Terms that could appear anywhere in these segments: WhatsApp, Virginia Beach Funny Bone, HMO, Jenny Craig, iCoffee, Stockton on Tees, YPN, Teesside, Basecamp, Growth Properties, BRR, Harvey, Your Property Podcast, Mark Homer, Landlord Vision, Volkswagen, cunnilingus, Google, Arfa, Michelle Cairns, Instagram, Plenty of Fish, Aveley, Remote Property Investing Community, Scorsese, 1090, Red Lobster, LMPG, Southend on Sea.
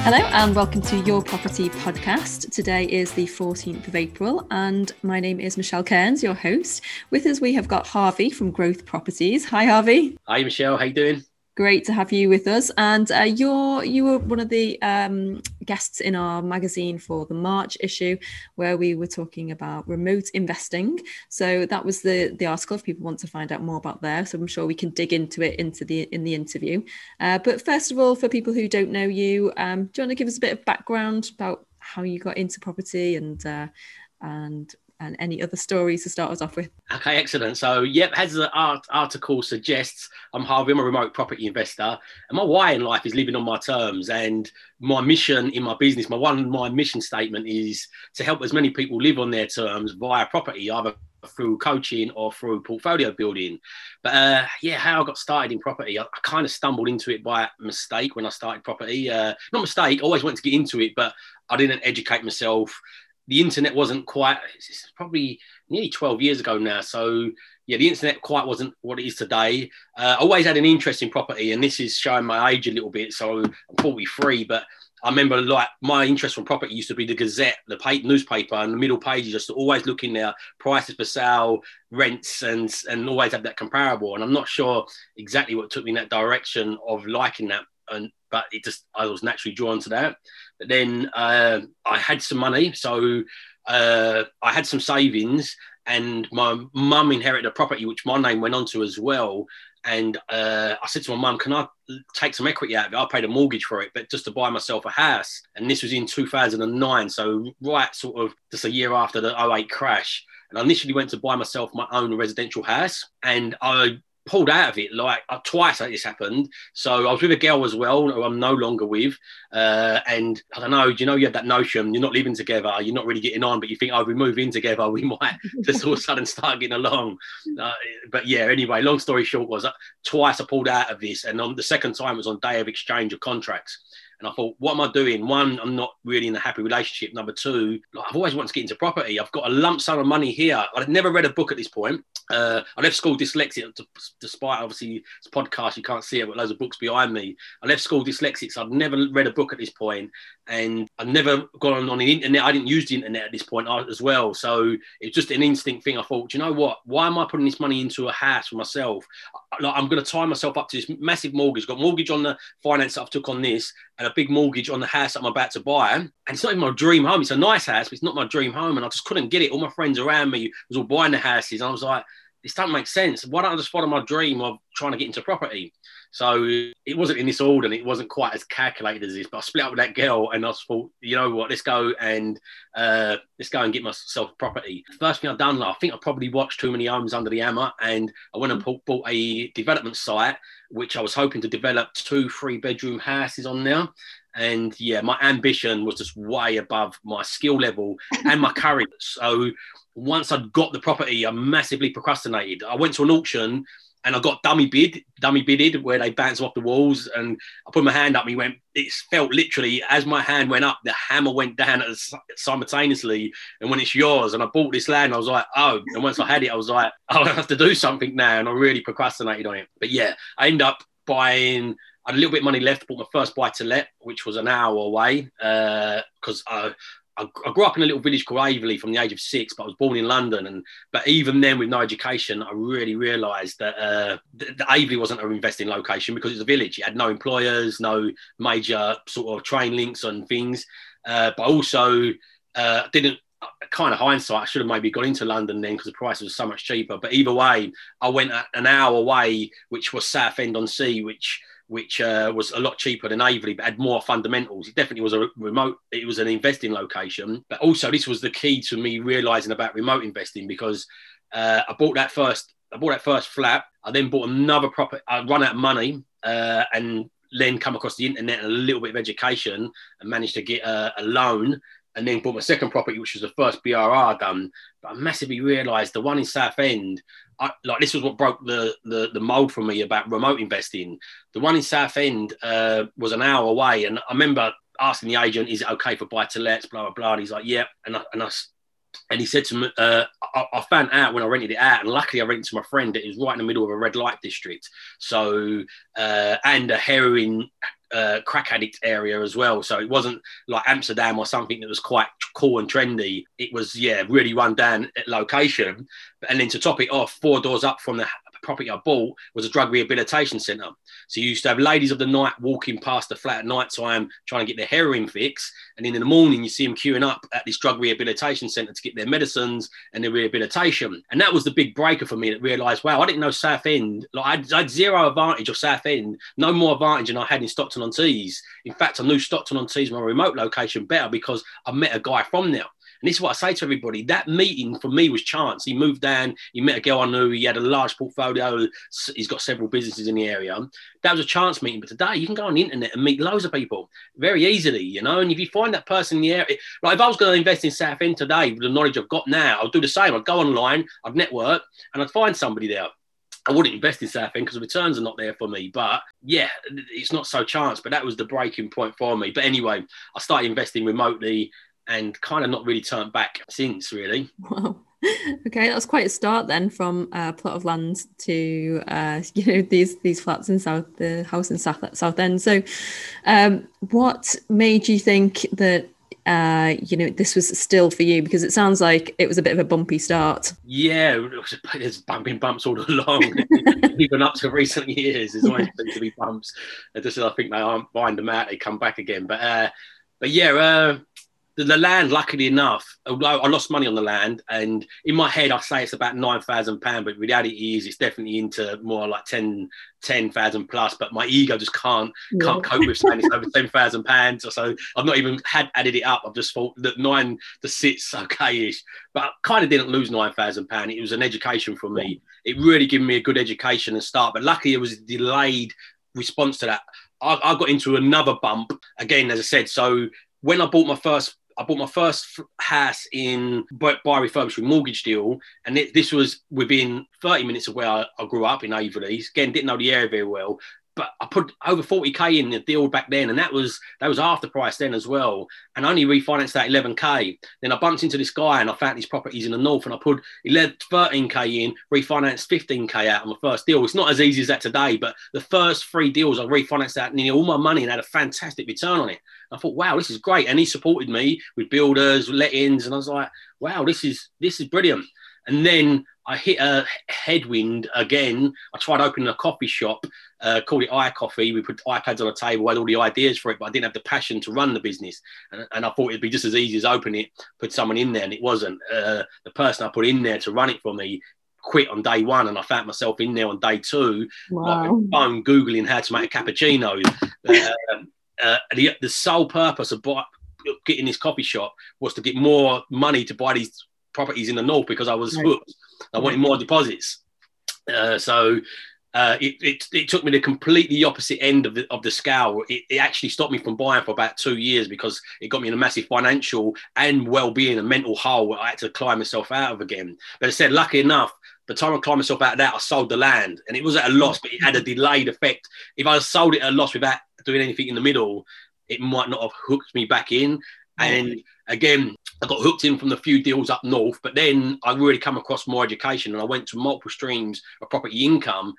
Hello and welcome to Your Property Podcast. Today is the 14th of April and my name is Michelle Cairns, your host. With us we have got Harvey from Growth Properties. Hi Harvey. Hi Michelle, how you doing? Great to have you with us. And you were one of the guests in our magazine for the March issue where we were talking about remote investing. So that was the article if people want to find out more about there. So I'm sure we can dig into it in the interview. But first of all, for people who don't know you, do you want to give us a bit of background about how you got into property and any other stories to start us off with? Okay, excellent. So, as the article suggests, I'm Harvey, I'm a remote property investor. And my why in life is living on my terms. And my mission in my business, my mission statement is to help as many people live on their terms via property, either through coaching or through portfolio building. But how I got started in property, I kind of stumbled into it by mistake when I started property. Not mistake, I always wanted to get into it, but I didn't educate myself. The internet wasn't quite, it's probably nearly 12 years ago now. So the internet quite wasn't what it is today. I always had an interest in property, and this is showing my age a little bit. So I'm 43, but I remember my interest from property used to be the Gazette, the newspaper, and the middle pages, just always looking there, prices for sale, rents, and always have that comparable. And I'm not sure exactly what took me in that direction of liking that. But it just, I was naturally drawn to that. But then I had some money. So I had some savings and my mum inherited a property, which my name went onto as well. And I said to my mum, can I take some equity out of it? I paid a mortgage for it, but just to buy myself a house. And this was in 2009. So right sort of just a year after the 2008 crash. And I initially went to buy myself my own residential house, and I pulled out of it twice this happened. So I was with a girl as well who I'm no longer with, and I don't know, you have that notion you're not living together, you're not really getting on, but you think, we move in together, we might just all of a sudden start getting along. Anyway, long story short was twice I pulled out of this, and on the second time was on day of exchange of contracts. And I thought, what am I doing? One, I'm not really in a happy relationship. Number two, I've always wanted to get into property. I've got a lump sum of money here. I'd never read a book at this point. I left school dyslexic, despite obviously this podcast, you can't see it, but loads of books behind me. I left school dyslexic, so I'd never read a book at this point. And I'd never gone on the internet. I didn't use the internet at this point as well. So it's just an instinct thing. I thought, you know what? Why am I putting this money into a house for myself? I'm going to tie myself up to this massive mortgage. Got mortgage on the finance that I've took on this, and a big mortgage on the house that I'm about to buy. And it's not even my dream home. It's a nice house, but it's not my dream home. And I just couldn't get it. All my friends around me was all buying the houses. And I was like, this doesn't make sense. Why don't I just follow my dream of trying to get into property? So it wasn't in this order, and it wasn't quite as calculated as this, but I split up with that girl and I thought, you know what, let's go and get myself property. The first thing I've done, I think I probably watched too many Homes Under the Hammer, and I went and bought a development site, which I was hoping to develop 2 3-bedroom houses on now. And my ambition was just way above my skill level and my courage. So once I'd got the property, I massively procrastinated. I went to an auction and I got dummy bidded, where they bounced off the walls. And I put my hand up and it felt literally, as my hand went up, the hammer went down simultaneously. And when it's yours, and I bought this land, I was like, oh. And once I had it, I was like, oh, I have to do something now. And I really procrastinated on it. But I ended up buying, I had a little bit of money left, bought my first buy to let, which was an hour away, because I grew up in a little village called Aveley from the age of 6, but I was born in London. But even then, with no education, I really realised that the Aveley wasn't an investing location, because it's a village. It had no employers, no major sort of train links and things. But also, kind of hindsight, I should have maybe gone into London then, because the price was so much cheaper. But either way, I went an hour away, which was Southend on Sea, which was a lot cheaper than Aveley, but had more fundamentals. It definitely was it was an investing location. But also this was the key to me realising about remote investing, because I bought that first flat. I then bought another property. I run out of money and then come across the internet and a little bit of education and managed to get a loan, and then bought my second property, which was the first BRR done. But I massively realised the one in Southend, this was what broke the mould for me about remote investing. The one in Southend was an hour away, and I remember asking the agent, is it okay for buy-to-lets, blah, blah, blah, and he's like, yeah. And he said to me, I found out when I rented it out, and luckily I rented to my friend, that it was right in the middle of a red light district. So, and a heroin crack addict area as well. So it wasn't like Amsterdam or something that was quite cool and trendy. It was, yeah, really run down location. And then to top it off, four doors up from the property I bought was a drug rehabilitation centre. So you used to have ladies of the night walking past the flat at night time trying to get their heroin fix, and then in the morning you see them queuing up at this drug rehabilitation centre to get their medicines and their rehabilitation. And that was the big breaker for me, that realised, wow, I didn't know Southend. Like, I had zero advantage of Southend, no more advantage than I had in Stockton on Tees. In fact, I knew Stockton on Tees, my remote location, better because I met a guy from there. And this is what I say to everybody. That meeting for me was chance. He moved down. He met a girl I knew. He had a large portfolio. He's got several businesses in the area. That was a chance meeting. But today, you can go on the internet and meet loads of people very easily, you know. And if you find that person in the area, like if I was going to invest in Southend today with the knowledge I've got now, I'd do the same. I'd go online, I'd network, and I'd find somebody there. I wouldn't invest in Southend because the returns are not there for me. But yeah, it's not so chance. But that was the breaking point for me. But anyway, I started investing remotely, and kind of not really turned back since, really. Wow. Okay, that's quite a start then, from a plot of land to these flats in Southend. So, what made you think that this was still for you? Because it sounds like it was a bit of a bumpy start. Yeah, there's bumping bumps all along, even up to recent years. There's always been to be bumps. Just as I think they aren't wind them out, they come back again. But yeah. The land, luckily enough, although I lost money on the land, and in my head I say it's about £9,000, but reality is it's definitely into more like £10,000 plus. But my ego just can't cope with saying it's over £10,000 or so. I've not even had added it up. I've just thought that 9 to 6, okay-ish. But I kind of didn't lose £9,000. It was an education for me. It really gave me a good education and start. But luckily, it was a delayed response to that. I got into another bump again, as I said. So when I bought my first house in by refurbishment mortgage deal, and this was within 30 minutes of where I grew up in Aveley. Again, didn't know the area very well, but I put over 40k in the deal back then, and that was after price then as well, and I only refinanced that 11k. Then I bumped into this guy, and I found these properties in the north, and I put 13k in, refinanced 15k out on the first deal. It's not as easy as that today, but the first 3 deals I refinanced out nearly all my money and had a fantastic return on it. I thought, wow, this is great. And he supported me with builders, lettings, and I was like, wow, this is brilliant. And then I hit a headwind again. I tried opening a coffee shop, called it iCoffee. We put iPads on a table. I had all the ideas for it, but I didn't have the passion to run the business. And I thought it'd be just as easy as open it, put someone in there, and it wasn't. The person I put in there to run it for me quit on day 1, and I found myself in there on day 2. Wow. Like with phone Googling how to make a cappuccino. The sole purpose of getting this coffee shop was to get more money to buy these properties in the north, because I was hooked. I wanted more deposits. It took me to completely opposite end of the scale. It actually stopped me from buying for about 2 years, because it got me in a massive financial and well-being and mental hole where I had to climb myself out of again. But I said, lucky enough, by the time I climbed myself out of that, I sold the land, and it was at a loss, but it had a delayed effect. If I sold it at a loss without doing anything in the middle, it might not have hooked me back in. And again, I got hooked in from the few deals up north, but then I really come across more education, and I went to multiple streams of property income,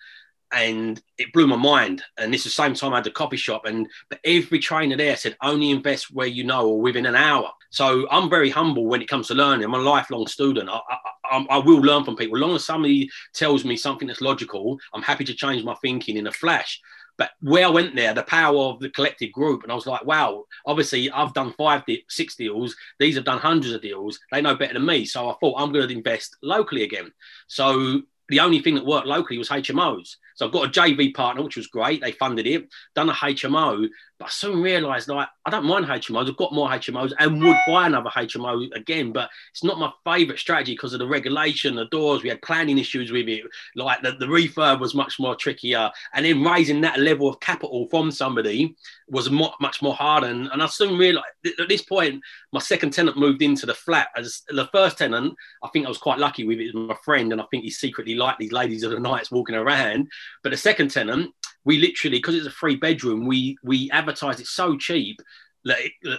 and it blew my mind. And this is the same time I had the coffee shop, but every trainer there said, only invest where you know or within an hour. So I'm very humble when it comes to learning. I'm a lifelong student. I will learn from people. As long as somebody tells me something that's logical, I'm happy to change my thinking in a flash. But where I went there, the power of the collective group, and I was like, wow, obviously I've done 5, 6 deals. These have done hundreds of deals. They know better than me. So I thought, I'm going to invest locally again. So the only thing that worked locally was HMOs. So I've got a JV partner, which was great. They funded it, done a HMO. But I soon realised, like, I don't mind HMOs. I've got more HMOs and would buy another HMO again. But it's not my favourite strategy because of the regulation, the doors. We had planning issues with it. Like the refurb was much more trickier. And then raising that level of capital from somebody was much more harder. And I soon realised, at this point, my second tenant moved into the flat. As the first tenant, I think I was quite lucky with it. It was my friend, and I think he secretly liked these ladies of the nights walking around. But the second tenant, we literally, because it's a 3-bedroom, we advertised it so cheap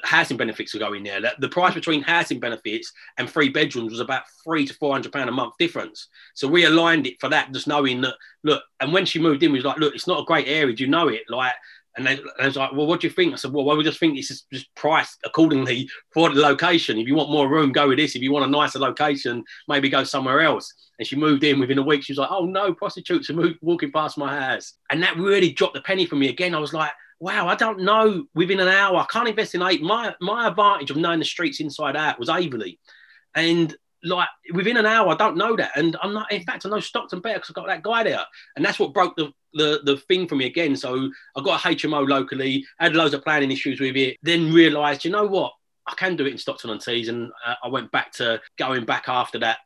housing benefits will go in there. The price between housing benefits and three bedrooms was about £300 to £400 a month difference. So we aligned it for that, just knowing that, look, and when she moved in, we was like, look, it's not a great area. Do you know it? Like, and they was like, well, what do you think? I said, well, we just think this is just priced accordingly for the location. If you want more room, go with this. If you want a nicer location, maybe go somewhere else. And she moved in within a week. She was like, oh no, prostitutes are walking past my house. And that really dropped the penny for me again. I was like, wow, I don't know, within an hour, I can't invest in eight. My advantage of knowing the streets inside out was Aveley. And like within an hour, I don't know that. And I'm not, in fact, I know Stockton better because I've got that guy there. And that's what broke the thing for me again. So I got a HMO locally, had loads of planning issues with it, then realised, you know what? I can do it in Stockton on Tees, and I went back to going back after that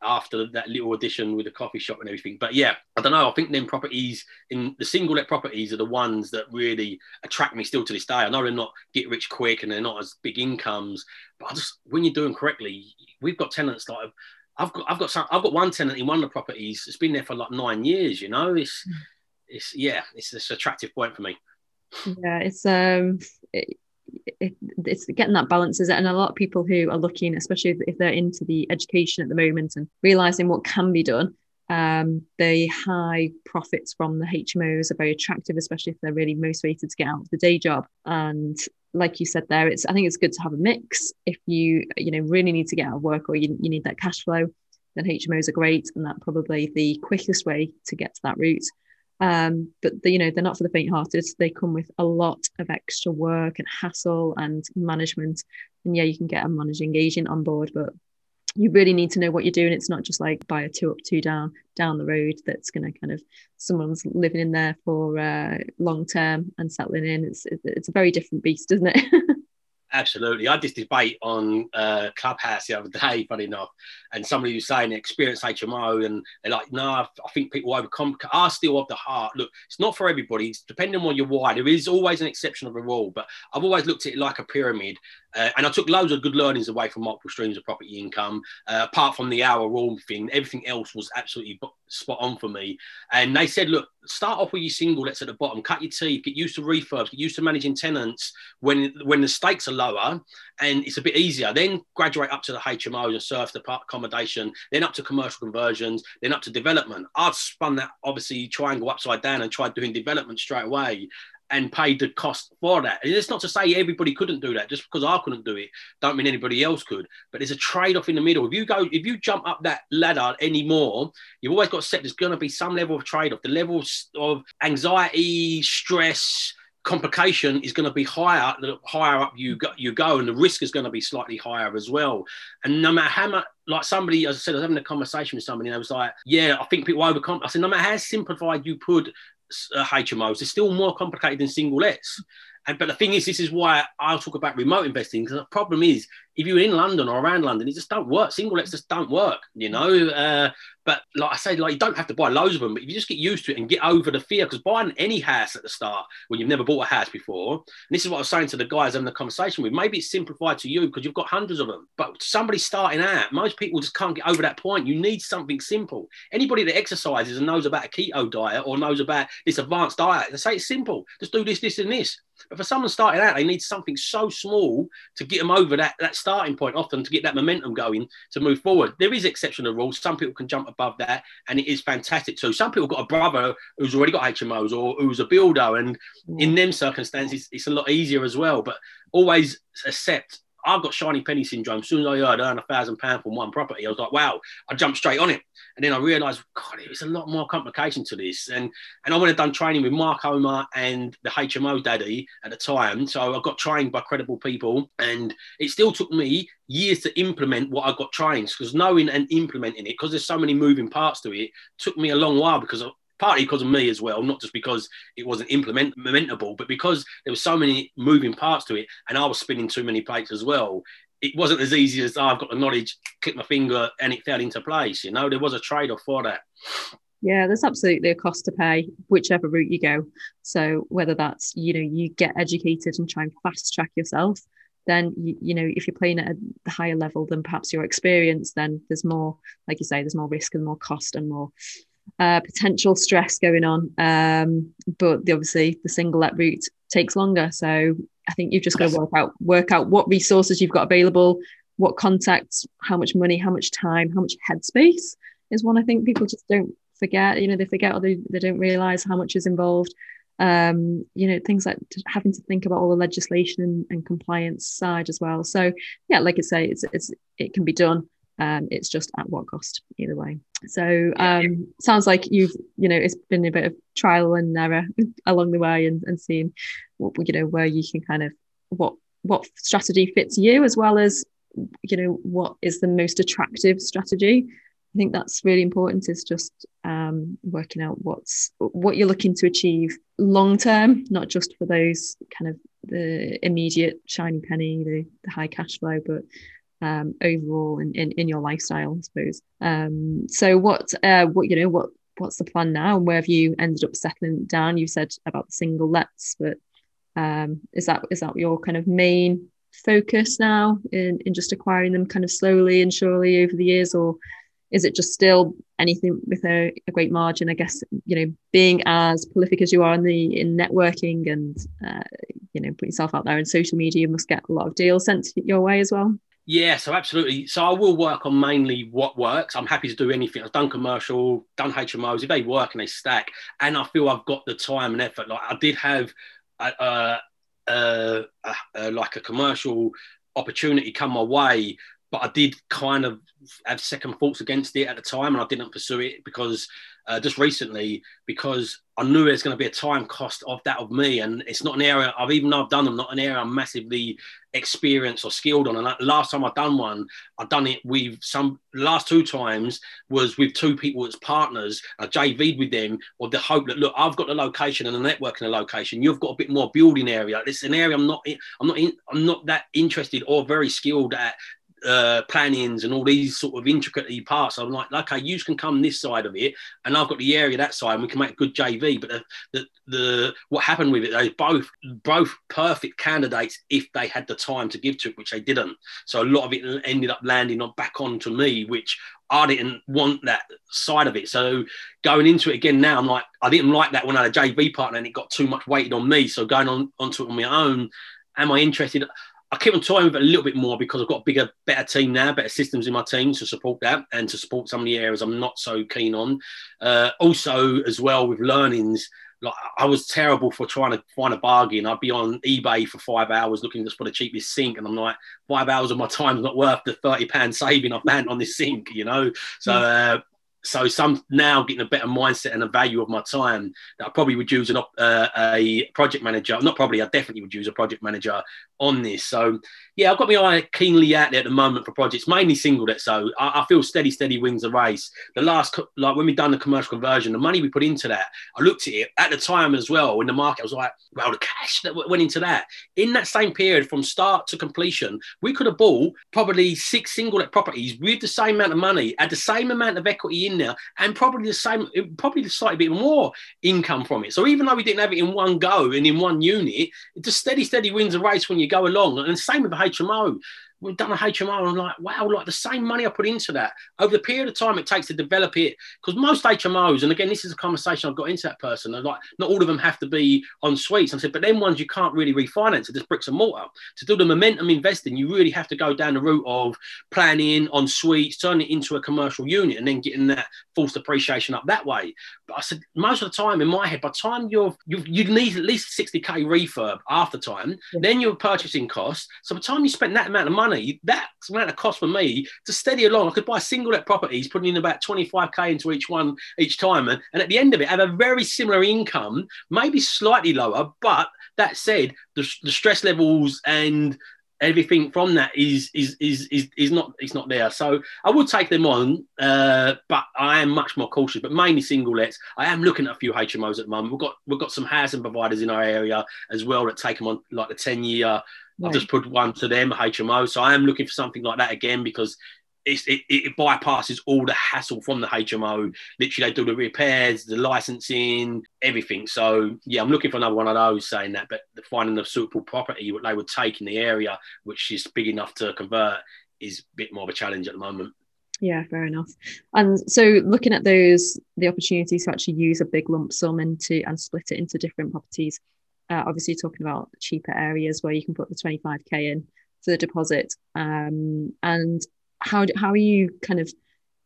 little audition with the coffee shop and everything. But yeah, I don't know. I think them properties, in the single let properties, are the ones that really attract me still to this day. I know they're not get rich quick and they're not as big incomes, but I just, when you're doing correctly, we've got tenants like I've got one tenant in one of the properties that's been there for like 9 years. You know, it's this attractive point for me. Yeah, It's getting that balance, is it? And a lot of people who are looking, especially if they're into the education at the moment and realizing what can be done, the high profits from the HMOs are very attractive, especially if they're really motivated to get out of the day job. And like you said there, I think it's good to have a mix. If you really need to get out of work, or you need that cash flow, then HMOs are great, and that probably the quickest way to get to that route. But they're not for the faint-hearted. They come with a lot of extra work and hassle and management. And yeah, you can get a managing agent on board, but you really need to know what you're doing. It's not just like buy a 2 up, 2 down the road that's going to kind of, someone's living in there for long term and settling in. It's a very different beast, isn't it? Absolutely. I had this debate on Clubhouse the other day, funny enough, and somebody was saying experience HMO, and they're like, no, I think people overcomplicate, are still of the heart. Look, it's not for everybody. It's depending on your why. There is always an exception of a rule, but I've always looked at it like a pyramid. And I took loads of good learnings away from multiple streams of property income. Apart from the hour rule thing, everything else was absolutely spot on for me. And they said, look, start off with your single that's at the bottom, cut your teeth, get used to refurbs, get used to managing tenants when the stakes are lower and it's a bit easier. Then graduate up to the HMOs and serve the accommodation, then up to commercial conversions, then up to development. I've spun that, obviously, triangle upside down and tried doing development straight away and paid the cost for that. And it's not to say everybody couldn't do that. Just because I couldn't do it, don't mean anybody else could. But there's a trade-off in the middle. If you jump up that ladder anymore, you've always got to accept there's going to be some level of trade-off. The level of anxiety, stress, complication is going to be higher. The higher up you go, and the risk is going to be slightly higher as well. And no matter how much, like somebody, as I said, I was having a conversation with somebody, and I was like, yeah, I think people overcome. I said, no matter how simplified you put HMOs, they're still more complicated than single lets. But the thing is, this is why I'll talk about remote investing, because the problem is, if you're in London or around London, it just don't work. Single lets just don't work, you know. But like I say, like, you don't have to buy loads of them, but if you just get used to it and get over the fear, because buying any house at the start when you've never bought a house before, and this is what I was saying to the guys having the conversation with, maybe it's simplified to you because you've got hundreds of them, but somebody starting out, most people just can't get over that point. You need something simple. Anybody that exercises and knows about a keto diet or knows about this advanced diet, they say it's simple. Just do this, this, and this. But for someone starting out, they need something so small to get them over that starting point, often to get that momentum going to move forward. There is exceptional rules. Some people can jump above that, and it is fantastic. So some people got a brother who's already got HMOs or who's a builder, and in them circumstances, it's a lot easier as well. But always accept. I've got shiny penny syndrome. As soon as I heard I earned £1,000 from one property, I was like, wow, I jumped straight on it. And then I realised, God, there's a lot more complication to this. And I went and done training with Mark Homer and the HMO daddy at the time. So I got trained by credible people. And it still took me years to implement what I got trained, because knowing and implementing it, because there's so many moving parts to it, took me a long while, partly because of me as well, not just because it wasn't implementable, but because there were so many moving parts to it and I was spinning too many plates as well. It wasn't as easy as I've got the knowledge, click my finger and it fell into place. You know, there was a trade-off for that. Yeah, there's absolutely a cost to pay, whichever route you go. So whether that's, you get educated and try and fast track yourself, then, if you're playing at a higher level than perhaps your experience, then there's more, like you say, there's more risk and more cost and more potential stress going on, but obviously the single let route takes longer, so I think you've just got to work out what resources you've got available, what contacts, how much money, how much time, how much headspace is one I think people just don't forget. You know, they forget or they don't realise how much is involved. You know, things like having to think about all the legislation and compliance side as well. So yeah, like I say, it can be done. It's just at what cost either way. So sounds like it's been a bit of trial and error along the way and seeing where you can kind of what strategy fits you, as well as what is the most attractive strategy. I think that's really important, is just working out what you're looking to achieve long term, not just for those kind of the immediate shiny penny, the high cash flow, but overall in your lifestyle, I suppose. So what's the plan now, and where have you ended up settling down? You said about the single lets, but is that your kind of main focus now in just acquiring them kind of slowly and surely over the years, or is it just still anything with a great margin? I guess, being as prolific as you are in networking and, putting yourself out there in social media, you must get a lot of deals sent your way as well. Yeah, so absolutely. So I will work on mainly what works. I'm happy to do anything. I've done commercial, done HMOs. If they work and they stack, and I feel I've got the time and effort. Like I did have a commercial opportunity come my way, but I did kind of have second thoughts against it at the time, and I didn't pursue it because just recently, because I knew there's going to be a time cost of that of me, and it's not an area I'm massively experienced or skilled on. And last time I've done it with last two times was with two people as partners. I JV'd with them with the hope that, look, I've got the location and the network in the location, you've got a bit more building area. It's an area I'm not that interested or very skilled at. Plannings and all these sort of intricately parts. I'm like, okay, you can come this side of it, and I've got the area that side, and we can make a good JV. But the what happened with it, they both perfect candidates if they had the time to give to it, which they didn't. So a lot of it ended up landing back onto me, which I didn't want that side of it. So going into it again now, I'm like, I didn't like that when I had a JV partner and it got too much weighted on me. So going onto it on my own, am I interested? I keep on toying with it a little bit more because I've got a bigger, better team now, better systems in my team to support that and to support some of the areas I'm not so keen on. Also, as well, with learnings, like I was terrible for trying to find a bargain. I'd be on eBay for 5 hours looking just for the cheapest sink, and I'm like, 5 hours of my time is not worth the £30 saving I've landed on this sink, So, so some now getting a better mindset and a value of my time that I probably would use a project manager. Not probably, I definitely would use a project manager on this. So yeah, I've got my eye keenly out there at the moment for projects, mainly single lets. So I feel steady wins the race. The last, like when we done the commercial conversion, the money we put into that, I looked at it at the time as well in the market. I was like, well, the cash that went into that in that same period from start to completion, we could have bought probably 6 single let properties with the same amount of money, had the same amount of equity in now, and probably slightly bit more income from it. So even though we didn't have it in one go and in one unit, it's just steady wins the race when you go along. And the same with the HMO. We've done a HMO, and I'm like, wow, like the same money I put into that over the period of time it takes to develop it. Because most HMOs, and again, this is a conversation I've got into that person, they're like, not all of them have to be en suites. I said, but then ones you can't really refinance, are just bricks and mortar. To do the momentum investing, you really have to go down the route of planning en suites, turn it into a commercial unit, and then getting that forced appreciation up that way. But I said, most of the time in my head, by the time you need at least 60k refurb after time, then you're purchasing costs. So by the time you spend that amount of money, that amount of cost for me to steady along, I could buy single let properties, putting in about 25k into each one each time, and at the end of it have a very similar income, maybe slightly lower, but that said, the stress levels and everything from that is not there. So I would take them on, but I am much more cautious. But mainly single lets. I am looking at a few HMOs at the moment. We've got some housing providers in our area as well that take them on, like the 10-year. Right. I've just put one to them, HMO. So I am looking for something like that again, because it bypasses all the hassle from the HMO. Literally, they do the repairs, the licensing, everything. So yeah, I'm looking for another one of those saying that, but finding a suitable property what they would take in the area, which is big enough to convert, is a bit more of a challenge at the moment. Yeah, fair enough. And so looking at the opportunities to actually use a big lump sum and split it into different properties, obviously talking about cheaper areas where you can put the 25k in for the deposit, and how are you kind of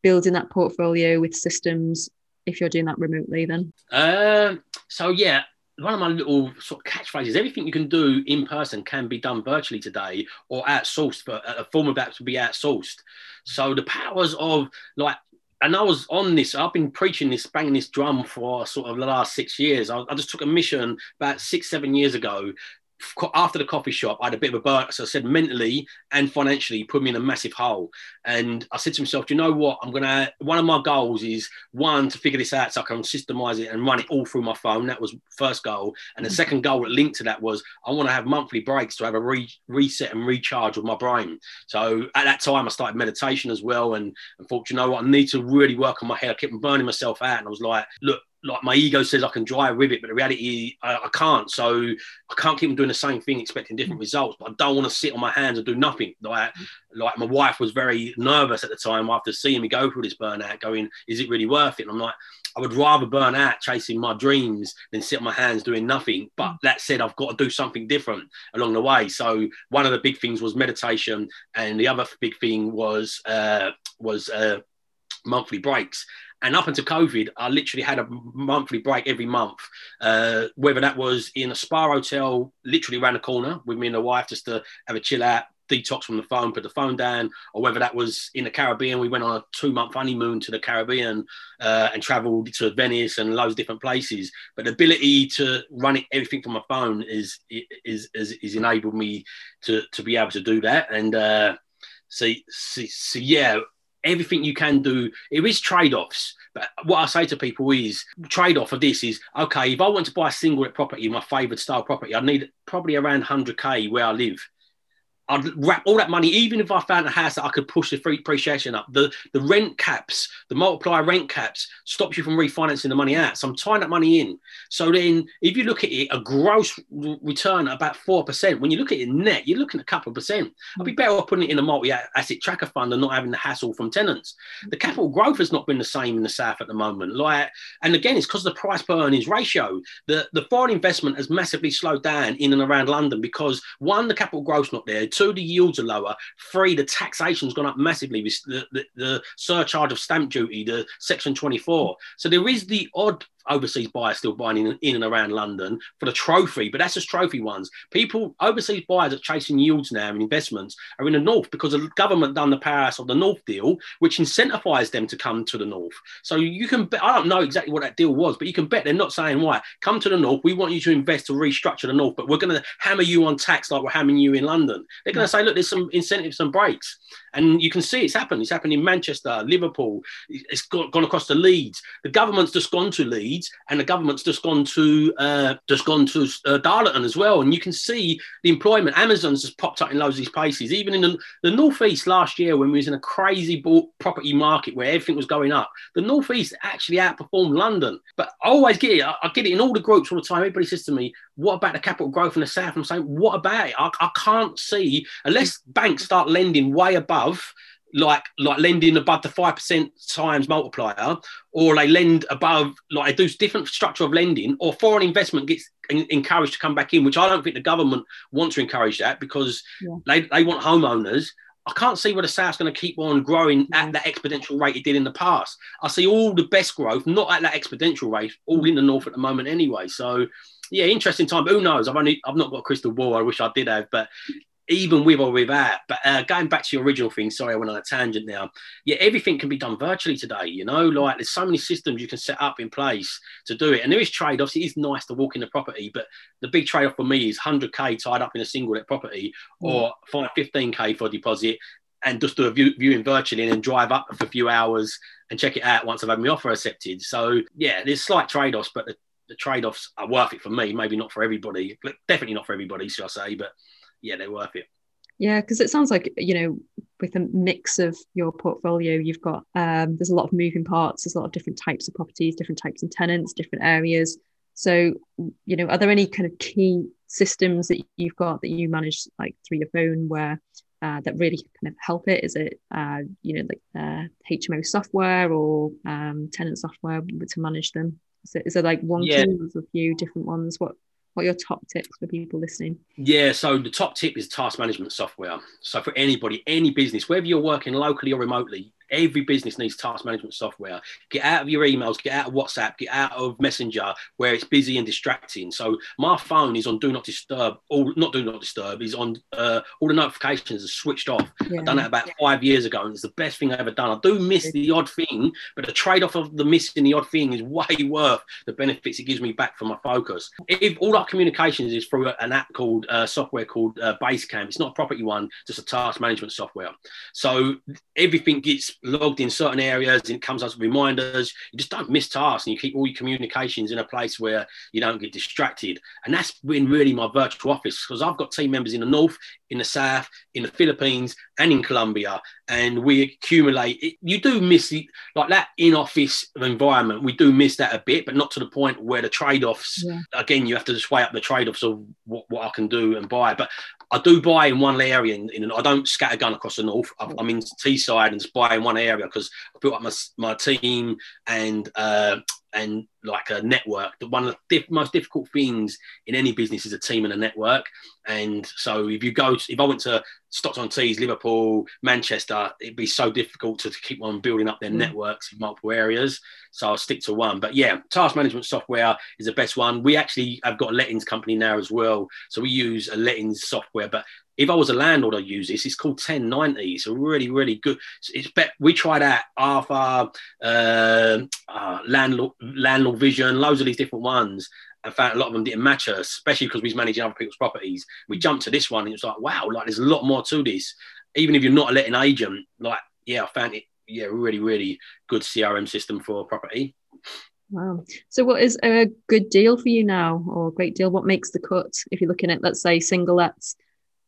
building that portfolio with systems if you're doing that remotely then? So yeah, one of my little sort of catchphrases, everything you can do in person can be done virtually today or outsourced, but a form of that would be outsourced. So the powers of like, and I was on this, I've been preaching this, banging this drum for sort of the last 6 years. I just took a mission about 6-7 years ago. After the coffee shop, I had a bit of a burn. So I said mentally and financially put me in a massive hole. And I said to myself, do you know what? One of my goals is one, to figure this out so I can systemize it and run it all through my phone. That was first goal. And the second goal that linked to that was I want to have monthly breaks to have a reset and recharge with my brain. So at that time I started meditation as well. And thought, you know what? I need to really work on my hair. I kept burning myself out. And I was like, look, like my ego says I can drive with it, but the reality I can't. So I can't keep doing the same thing, expecting different results. But I don't want to sit on my hands and do nothing. Like my wife was very nervous at the time after seeing me go through this burnout, going, is it really worth it? And I'm like, I would rather burn out chasing my dreams than sit on my hands doing nothing. But that said, I've got to do something different along the way. So one of the big things was meditation, and the other big thing was monthly breaks. And up until COVID, I literally had a monthly break every month, whether that was in a spa hotel, literally around the corner with me and the wife, just to have a chill out, detox from the phone, put the phone down, or whether that was in the Caribbean. We went on a 2-month honeymoon to the Caribbean and traveled to Venice and loads of different places. But the ability to run everything from my phone is enabled me to be able to do that. And so yeah. Everything you can do, it is trade-offs. But what I say to people is, trade-off of this is, okay, if I want to buy a single property, my favourite style property, I need probably around 100k where I live. I'd wrap all that money, even if I found a house that I could push the free depreciation up. The rent caps, the multiplier rent caps, stops you from refinancing the money out. So I'm tying that money in. So then if you look at it, a gross return about 4%. When you look at it net, you're looking at a couple of percent. I'd be better off putting it in a multi-asset tracker fund and not having the hassle from tenants. The capital growth has not been the same in the South at the moment. And again, it's because of the price per earnings ratio. The foreign investment has massively slowed down in and around London because, one, the capital growth's not there. Two, the yields are lower. Three, the taxation's gone up massively with the surcharge of stamp duty, the Section 24. So there is the odd overseas buyers still buying in and around London for the trophy, but that's just trophy ones. People, overseas buyers are chasing yields now, and investments are in the north because the government done the Paris or the North deal, which incentivized them to come to the north. So you can bet, I don't know exactly what that deal was, but you can bet they're not saying, right, come to the north, we want you to invest to restructure the north, but we're going to hammer you on tax like we're hammering you in London. They're going to say, look, there's some incentives and breaks. And you can see it's happened. It's happened in Manchester, Liverpool. It's gone across to Leeds. The government's just gone to Leeds, and the government's just gone to Darlington as well. And you can see the employment. Amazon's just popped up in loads of these places. Even in the northeast last year, when we was in a crazy property market where everything was going up, the northeast actually outperformed London. But I always get it. I get it in all the groups all the time. Everybody says to me, "What about the capital growth in the south?" I'm saying, "What about it?" I can't see unless banks start lending way above. Like lending above the 5% times multiplier, or they lend above, like they do different structure of lending, or foreign investment gets encouraged to come back in, which I don't think the government wants to encourage that because they want homeowners. I can't see where the South's going to keep on growing at that exponential rate it did in the past. I see all the best growth, not at that exponential rate, all in the north at the moment anyway. So yeah, interesting time. Who knows? I've not got a crystal ball. I wish I did have, but even with or without. But going back to your original thing, sorry, I went on a tangent now. Yeah, everything can be done virtually today, you know, like there's so many systems you can set up in place to do it. And there is trade-offs. It is nice to walk in the property, but the big trade-off for me is 100K tied up in a single property or 15K for deposit and just do a viewing virtually and then drive up for a few hours and check it out once I've had my offer accepted. So yeah, there's slight trade-offs, but the trade-offs are worth it for me. Maybe not for everybody, but definitely not for everybody, shall I say, but yeah, they're worth it. Yeah, because it sounds like, you know, with a mix of your portfolio, you've got, there's a lot of moving parts, there's a lot of different types of properties, different types of tenants, different areas. So, you know, are there any kind of key systems that you've got that you manage like through your phone where that really kind of help it? Is it, you know, like HMO software or tenant software to manage them? Is there like one tool or a few different ones? What what are your top tips for people listening? Yeah, so the top tip is task management software. So for anybody, any business, whether you're working locally or remotely, every business needs task management software. Get out of your emails, get out of WhatsApp, get out of Messenger where it's busy and distracting. So my phone is on all the notifications are switched off. Yeah. I've done that about 5 years ago, and it's the best thing I've ever done. I do miss the odd thing, but the trade-off of the missing the odd thing is way worth the benefits it gives me back for my focus. If all our communications is through an app called software called Basecamp. It's not a property one, just a task management software. So everything gets logged in certain areas and it comes out with reminders. You just don't miss tasks, and you keep all your communications in a place where you don't get distracted. And that's been really my virtual office, because I've got team members in the north, in the south, in the Philippines and in Colombia, and we accumulate it. You do miss it, like that in-office environment, we do miss that a bit, but not to the point where the trade-offs, again, you have to just weigh up the trade-offs of what I can do and buy. But I do buy in one area, and I don't scattergun across the north. I'm in Teesside and just buy in one area because I built up my team and like a network. One of the most difficult things in any business is a team and a network. And so if I went to Stockton on Tees, Liverpool, Manchester, it'd be so difficult to keep on building up their networks in multiple areas. So I'll stick to one. But yeah, task management software is the best one. We actually have got a lettings company now as well. So we use a lettings software, but if I was a landlord, I'd use this. It's called 1090. It's a really, really good. We tried out Arfa, Landlord Vision, loads of these different ones. I found a lot of them didn't match us, especially because we was managing other people's properties. We jumped to this one and it was like, wow, like there's a lot more to this. Even if you're not a letting agent, I found it, really, really good CRM system for property. Wow. So what is a good deal for you now, or a great deal? What makes the cut if you're looking at, let's say, single let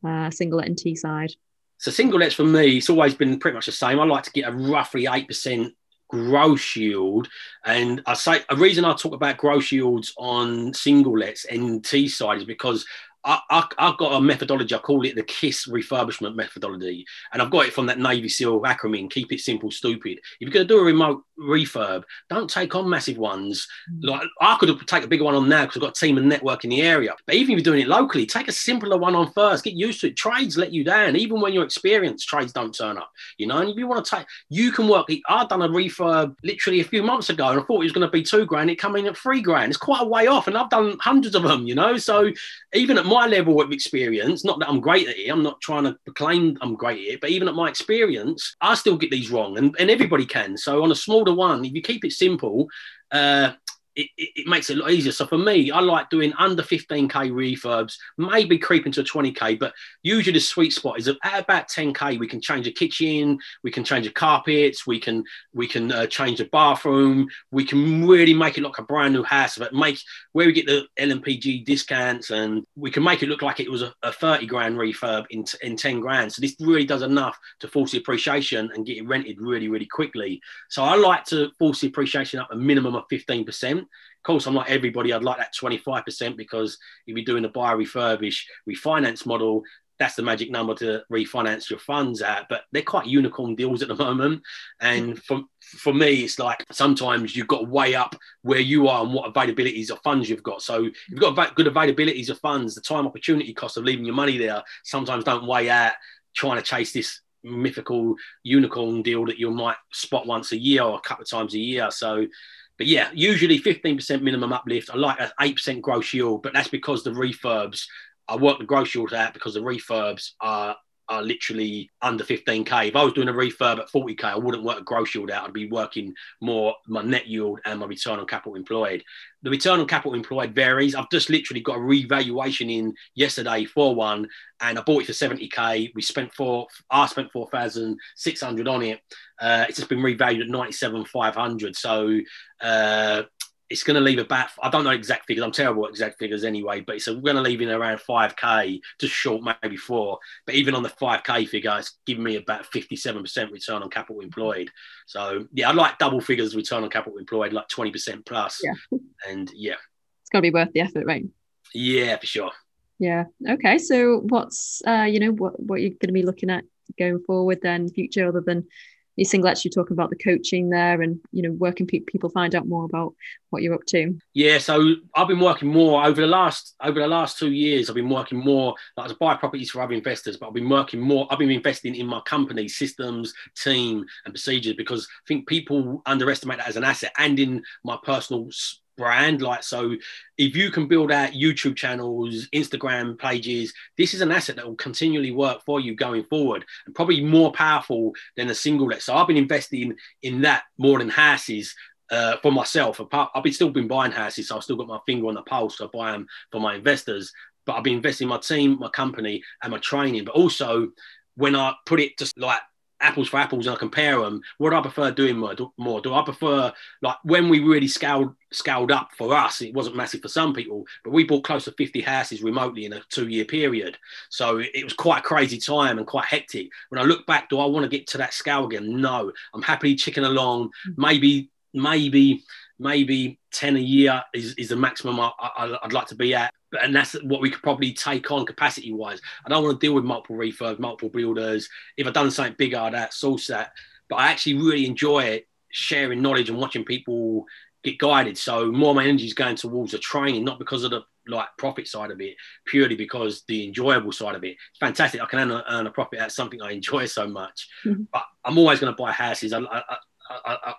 in Teesside? So single lets for me, it's always been pretty much the same. I like to get a roughly 8% gross yield, and I say a reason I talk about gross yields on single lets in Teesside is because I've got a methodology. I call it the KISS refurbishment methodology, and I've got it from that Navy SEAL acronym, keep it simple, stupid. If you're going to do a remote refurb, don't take on massive ones. Like I could take a bigger one on now because I've got a team and network in the area. But even if you're doing it locally, take a simpler one on first. Get used to it. Trades let you down. Even when you're experienced, trades don't turn up. And if you want to take, you can work. I've done a refurb literally a few months ago, and I thought it was going to be $2,000. It came in at $3,000. It's quite a way off, and I've done hundreds of them. So even at my level of experience, not that I'm great at it, I'm not trying to proclaim I'm great at it, but even at my experience, I still get these wrong, and everybody can. So on a smaller one, if you keep it simple, it makes it a lot easier. So for me, I like doing under 15K refurbs, maybe creeping to 20K, but usually the sweet spot is at about 10K. We can change a kitchen, we can change the carpets, we can change the bathroom. We can really make it like a brand new house, but where we get the LMPG discounts, and we can make it look like it was a 30 grand refurb in 10 grand. So this really does enough to force the appreciation and get it rented really, really quickly. So I like to force the appreciation up a minimum of 15%. Of course, I'm like everybody, I'd like that 25%, because if you're doing a buy, refurbish, refinance model, that's the magic number to refinance your funds at. But they're quite unicorn deals at the moment. And for me, it's like sometimes you've got to weigh up where you are and what availabilities of funds you've got. So if you've got good availabilities of funds, the time opportunity cost of leaving your money there sometimes don't weigh out trying to chase this mythical unicorn deal that you might spot once a year or a couple of times a year. But yeah, usually 15% minimum uplift. I like an 8% gross yield, but that's because the refurbs, I work the gross yields out because the refurbs are literally under 15K. If I was doing a refurb at 40K, I wouldn't work a gross yield out. I'd be working more my net yield and my return on capital employed. The return on capital employed varies. I've just literally got a revaluation in yesterday for one, and I bought it for 70K. I spent 4,600 on it. It's just been revalued at 97,500. So it's going to leave about, I don't know exact figures, I'm terrible at exact figures anyway, but we're going to leave in around 5K, just short, maybe 4. But even on the 5K figure, it's giving me about 57% return on capital employed. So yeah, I like double figures return on capital employed, like 20% plus. Yeah. And yeah. It's got to be worth the effort, right? Yeah, for sure. Yeah. Okay. So what's what you're going to be looking at going forward then, future, other than you single out, you're talking about the coaching there, and you know, where can people find out more about what you're up to? Yeah, so I've been working more over the last 2 years. I've been working more like, I buy properties for other investors, but I've been working more. I've been investing in my company systems, team, and procedures, because I think people underestimate that as an asset, and in my personal brand. Like, so if you can build out YouTube channels, Instagram pages, this is an asset that will continually work for you going forward, and probably more powerful than a single let. So I've been investing in that more than houses for myself. I've been buying houses, so I've still got my finger on the pulse. So I buy them for my investors, but I've been investing in my team, my company, and my training. But also, when I put it just like apples for apples and I compare them, what do I prefer doing more? Do I prefer, like, when we really scaled up for us, it wasn't massive for some people, but we bought close to 50 houses remotely in a 2-year period. So it was quite a crazy time and quite hectic. When I look back, do I want to get to that scale again? No, I'm happily chicken along. Maybe 10 a year is the maximum I'd like to be at. And that's what we could probably take on capacity-wise. I don't want to deal with multiple refurbs, multiple builders. If I've done something bigger, that source that. But I actually really enjoy it, sharing knowledge and watching people get guided. So more of my energy is going towards the training, not because of the profit side of it, purely because the enjoyable side of it. It's fantastic. I can earn a profit at something I enjoy so much. Mm-hmm. But I'm always going to buy houses. I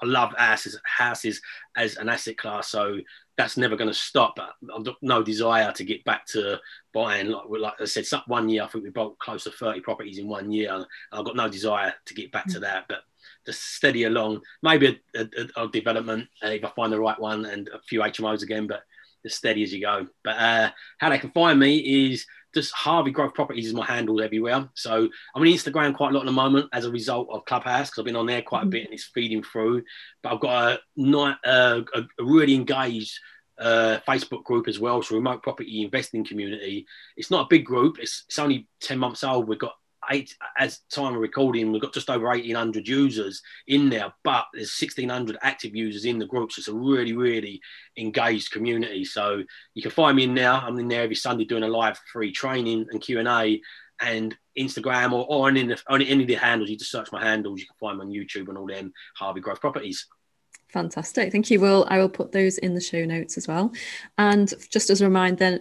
love houses as an asset class, so that's never going to stop. I've got no desire to get back to buying. Like I said, 1 year, I think we bought close to 30 properties in 1 year. And I've got no desire to get back to that, but just steady along. Maybe a development if I find the right one, and a few HMOs again, but as steady as you go. But how they can find me is just Harvey Growth Properties is my handle everywhere. So I'm on Instagram quite a lot at the moment as a result of Clubhouse, because I've been on there quite a bit and it's feeding through. But I've got a really engaged Facebook group as well, so Remote Property Investing Community. It's not a big group. It's only 10 months old. We've got as time of recording, we've got just over 1,800 users in there, but there's 1,600 active users in the group. So it's a really, really engaged community. So you can find me in there. I'm in there every Sunday doing a live free training and Q&A, and Instagram or on any of the handles. You just search my handles. You can find me on YouTube and all them, Harvey Growth Properties. Fantastic. Thank you, Will. I will put those in the show notes as well. And just as a reminder,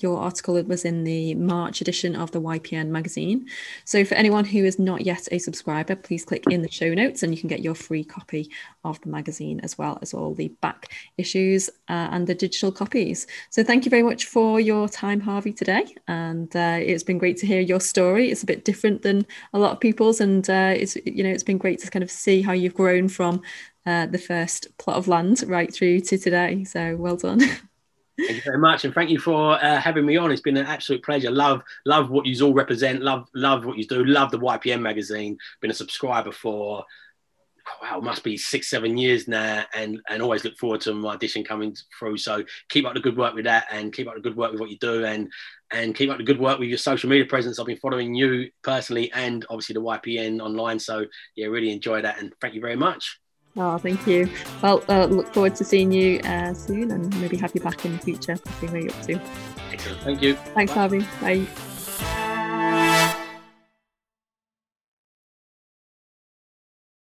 your article was in the March edition of the YPN magazine. So for anyone who is not yet a subscriber, please click in the show notes and you can get your free copy of the magazine, as well as all the back issues and the digital copies. So thank you very much for your time, Harvey, today. And it's been great to hear your story. It's a bit different than a lot of people's. And it's been great to kind of see how you've grown from the first plot of land right through to today. So well done. Thank you very much, and thank you for having me on. It's been an absolute pleasure. Love what you all represent. Love what you do. Love the YPN magazine. Been a subscriber for must be 6-7 years now, and always look forward to my edition coming through. So keep up the good work with that, and keep up the good work with what you do, and keep up the good work with your social media presence. I've been following you personally, and obviously the YPN online. So yeah, really enjoy that, and thank you very much. Oh, thank you. Well, look forward to seeing you soon, and maybe have you back in the future, seeing where you're up to. Excellent. Thank you. Thanks, Harvey. Bye.